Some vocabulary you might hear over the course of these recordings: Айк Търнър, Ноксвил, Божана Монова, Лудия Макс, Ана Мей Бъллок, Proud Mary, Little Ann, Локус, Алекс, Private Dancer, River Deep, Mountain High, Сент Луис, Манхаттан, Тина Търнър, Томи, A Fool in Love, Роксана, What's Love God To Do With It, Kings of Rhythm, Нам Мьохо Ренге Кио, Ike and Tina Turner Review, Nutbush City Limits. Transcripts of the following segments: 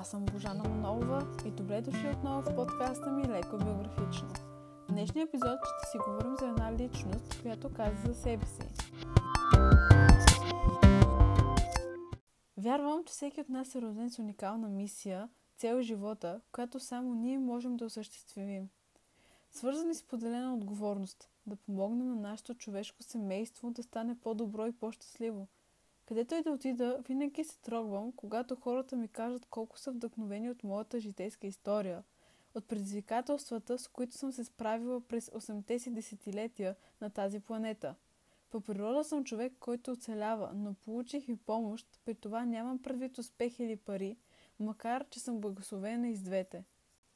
Аз съм Божана Монова и добре дошли отново в подкаста ми Леко биографично. В днешния епизод ще си говорим за една личност, която каза за себе си. Вярвам, че всеки от нас е роден с уникална мисия, цел живота, която само ние можем да осъществим. Свързани с поделена отговорност, да помогнем на нашето човешко семейство да стане по-добро и по-щастливо. Където и да отида, винаги се трогвам, когато хората ми кажат колко са вдъхновени от моята житейска история, от предизвикателствата, с които съм се справила през 8-те си десетилетия на тази планета. По природа съм човек, който оцелява, но получих и помощ, при това нямам предвид успех или пари, макар че съм благословена и с двете.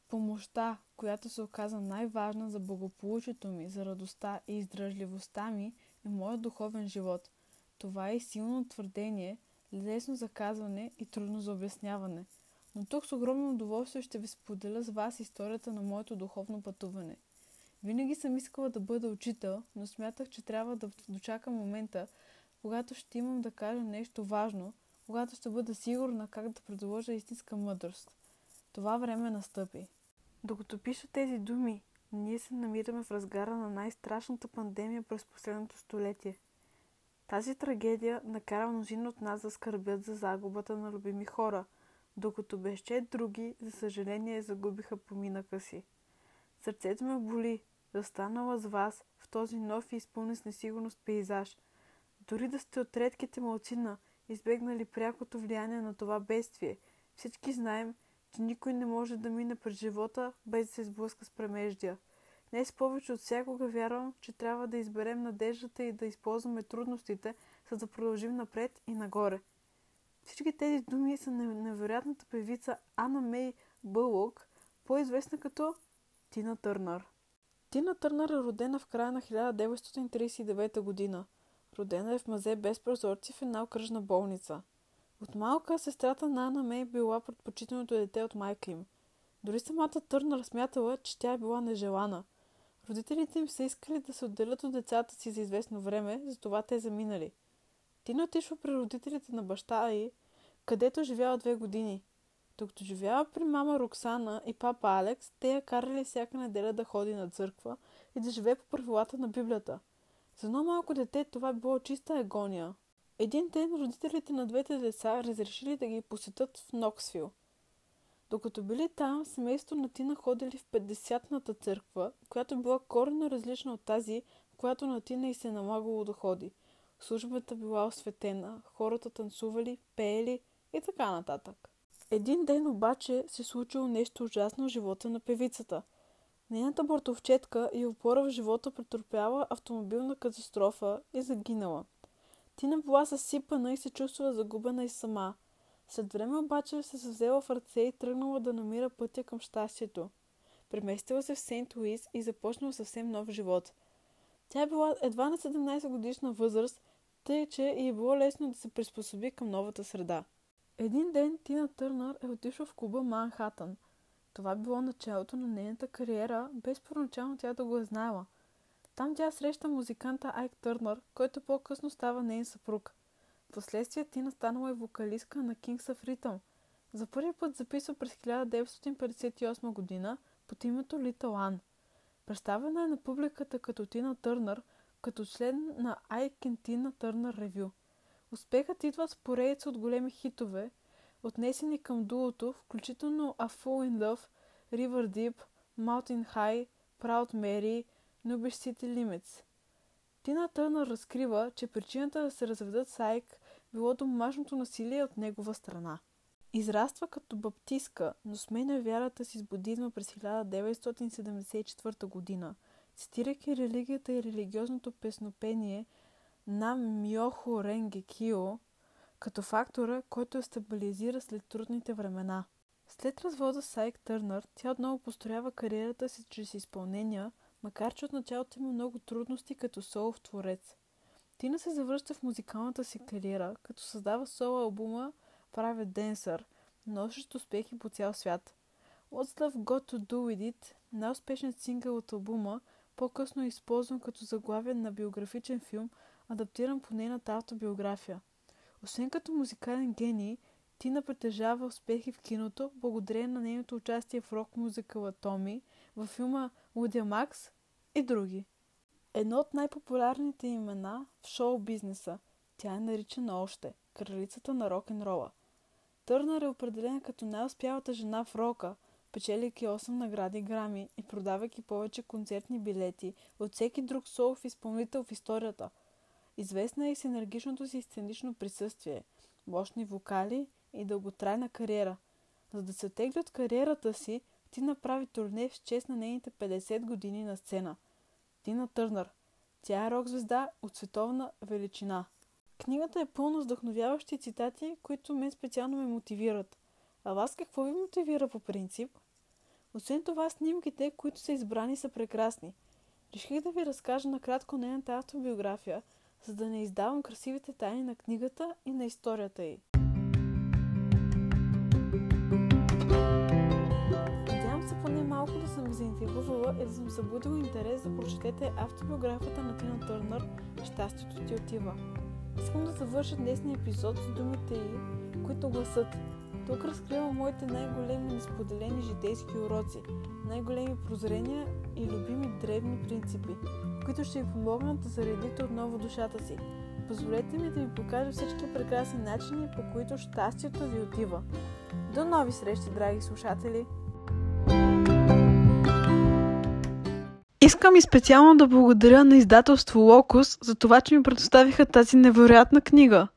Помощта, която се оказа най-важна за благополучието ми, за радостта и издръжливостта ми, е моят духовен живот. Това е силно твърдение, лесно за казване и трудно за обясняване. Но тук с огромно удоволствие ще ви споделя с вас историята на моето духовно пътуване. Винаги съм искала да бъда учител, но смятах, че трябва да дочакам момента, когато ще имам да кажа нещо важно, когато ще бъда сигурна как да предложа истинска мъдрост. Това време настъпи. Докато пиша тези думи, ние се намираме в разгара на най-страшната пандемия през последното столетие. Тази трагедия накара мнозина от нас да скърбят за загубата на любими хора, докато безчет други, за съжаление, загубиха поминъка си. Сърцето ме боли, застанала с вас в този нов и изпълнен с несигурност пейзаж. Дори да сте от редките малцина, избегнали прякото влияние на това бедствие, всички знаем, че никой не може да мине през живота, без да се сблъска с премеждия. Днес повече от всякога вярвам, че трябва да изберем надеждата и да използваме трудностите, за да продължим напред и нагоре. Всички тези думи са невероятната певица Ана Мей Бъллок, по-известна като Тина Търнър. Тина Търнър е родена в края на 1939 година. Родена е в мазе без прозорци в една окръжна болница. От малка сестрата на Ана Мей била предпочитаното дете от майка им. Дори самата Търнър смятала, че тя е била нежелана. Родителите им са искали да се отделят от децата си за известно време, затова те заминали. Тина отишла при родителите на баща ѝ, където живяла 2 години. Докато живяла при мама Роксана и папа Алекс, те я карали всяка неделя да ходи на църква и да живее по правилата на Библията. За едно малко дете това било чиста агония. Един ден родителите на 2 деца разрешили да ги посетят в Ноксвил. Докато били там, семейството на Тина ходили в 50-ната църква, която била коренно различна от тази, в която на Тина ѝ се налагало да ходи. Службата била осветена, хората танцували, пеели и така нататък. Един ден обаче се случило нещо ужасно в живота на певицата. Нейната братовчетка и опора в живота претърпяла автомобилна катастрофа и загинала. Тина била съсипана и се чувствала загубена и сама. След време обаче се взела в ръце и тръгнала да намира пътя към щастието. Преместила се в Сент Луис и започнала съвсем нов живот. Тя е била едва на 17 годишна възраст, тъй че е било лесно да се приспособи към новата среда. Един ден Тина Търнър е отишла в клуба Манхаттан. Това било началото на нейната кариера, без първоначално тя да го е знаела. Там тя среща музиканта Айк Търнър, който по-късно става нейн съпруг. Впоследствие Тина станала и вокалистка на Kings of Rhythm. За първи път записва през 1958 година под името Little Ann. Представена е на публиката като Тина Търнър, като член на Ike and Tina Turner Review. Успехът идва с поредица от големи хитове, отнесени към дуото, включително A Fool in Love, River Deep, Mountain High, Proud Mary, Nutbush City Limits. Тина Търнър разкрива, че причината да се разведат с Айк било домашното насилие от негова страна. Израства като баптистка, но сменя вярата си с будизма през 1974 година, цитирайки религията и религиозното песнопение Нам Мьохо Ренге Кио като фактора, който я стабилизира след трудните времена. След развода с Айк Търнър, тя отново построява кариерата си чрез изпълнения, макар че от началото има много трудности като солов творец. Тина се завръща в музикалната си кариера, като създава соло албума Private Dancer, носещ успехи по цял свят. What's Love God To Do With It, най-успешният сингъл от албума, по-късно е използван като заглавие на биографичен филм, адаптиран по нейната автобиография. Освен като музикален гений, Тина притежава успехи в киното, благодарение на нейното участие в рок-музикала Томи, във филма Лудия Макс и други. Едно от най-популярните имена в шоу-бизнеса. Тя е наричана още кралицата на рок-н-рола. Търнър е определена като най-успялата жена в рока, печелейки 8 награди Грами и продавайки повече концертни билети от всеки друг солов изпълнител в историята. Известна е и с енергичното си сценично присъствие, мощни вокали и дълготрайна кариера. За да се оттегли от кариерата си, Тина прави турне в чест на нейните 50 години на сцена. Тина Търнър. Тя е рок-звезда от световна величина. Книгата е пълна вдъхновяващи цитати, които мен специално ме мотивират. А вас какво ви мотивира по принцип? Освен това, снимките, които са избрани, са прекрасни. Реших да ви разкажа накратко нейната автобиография, за да не издавам красивите тайни на книгата и на историята й. Надявам се поне малко да съм ви заинтригувала и да съм събудила интерес да прочетете автобиографията на Тина Търнър «Щастието ти отива». Искам да завърша днесния епизод с думите й, които гласат: тук разкривам моите най-големи несподелени житейски уроци, най-големи прозрения и любими древни принципи, които ще ви помогнат да заредите отново душата си. Позволете ми да ви покажа всички прекрасни начини, по които щастието ви отива. До нови срещи, драги слушатели! Искам и специално да благодаря на издателство Locus за това, че ми предоставиха тази невероятна книга.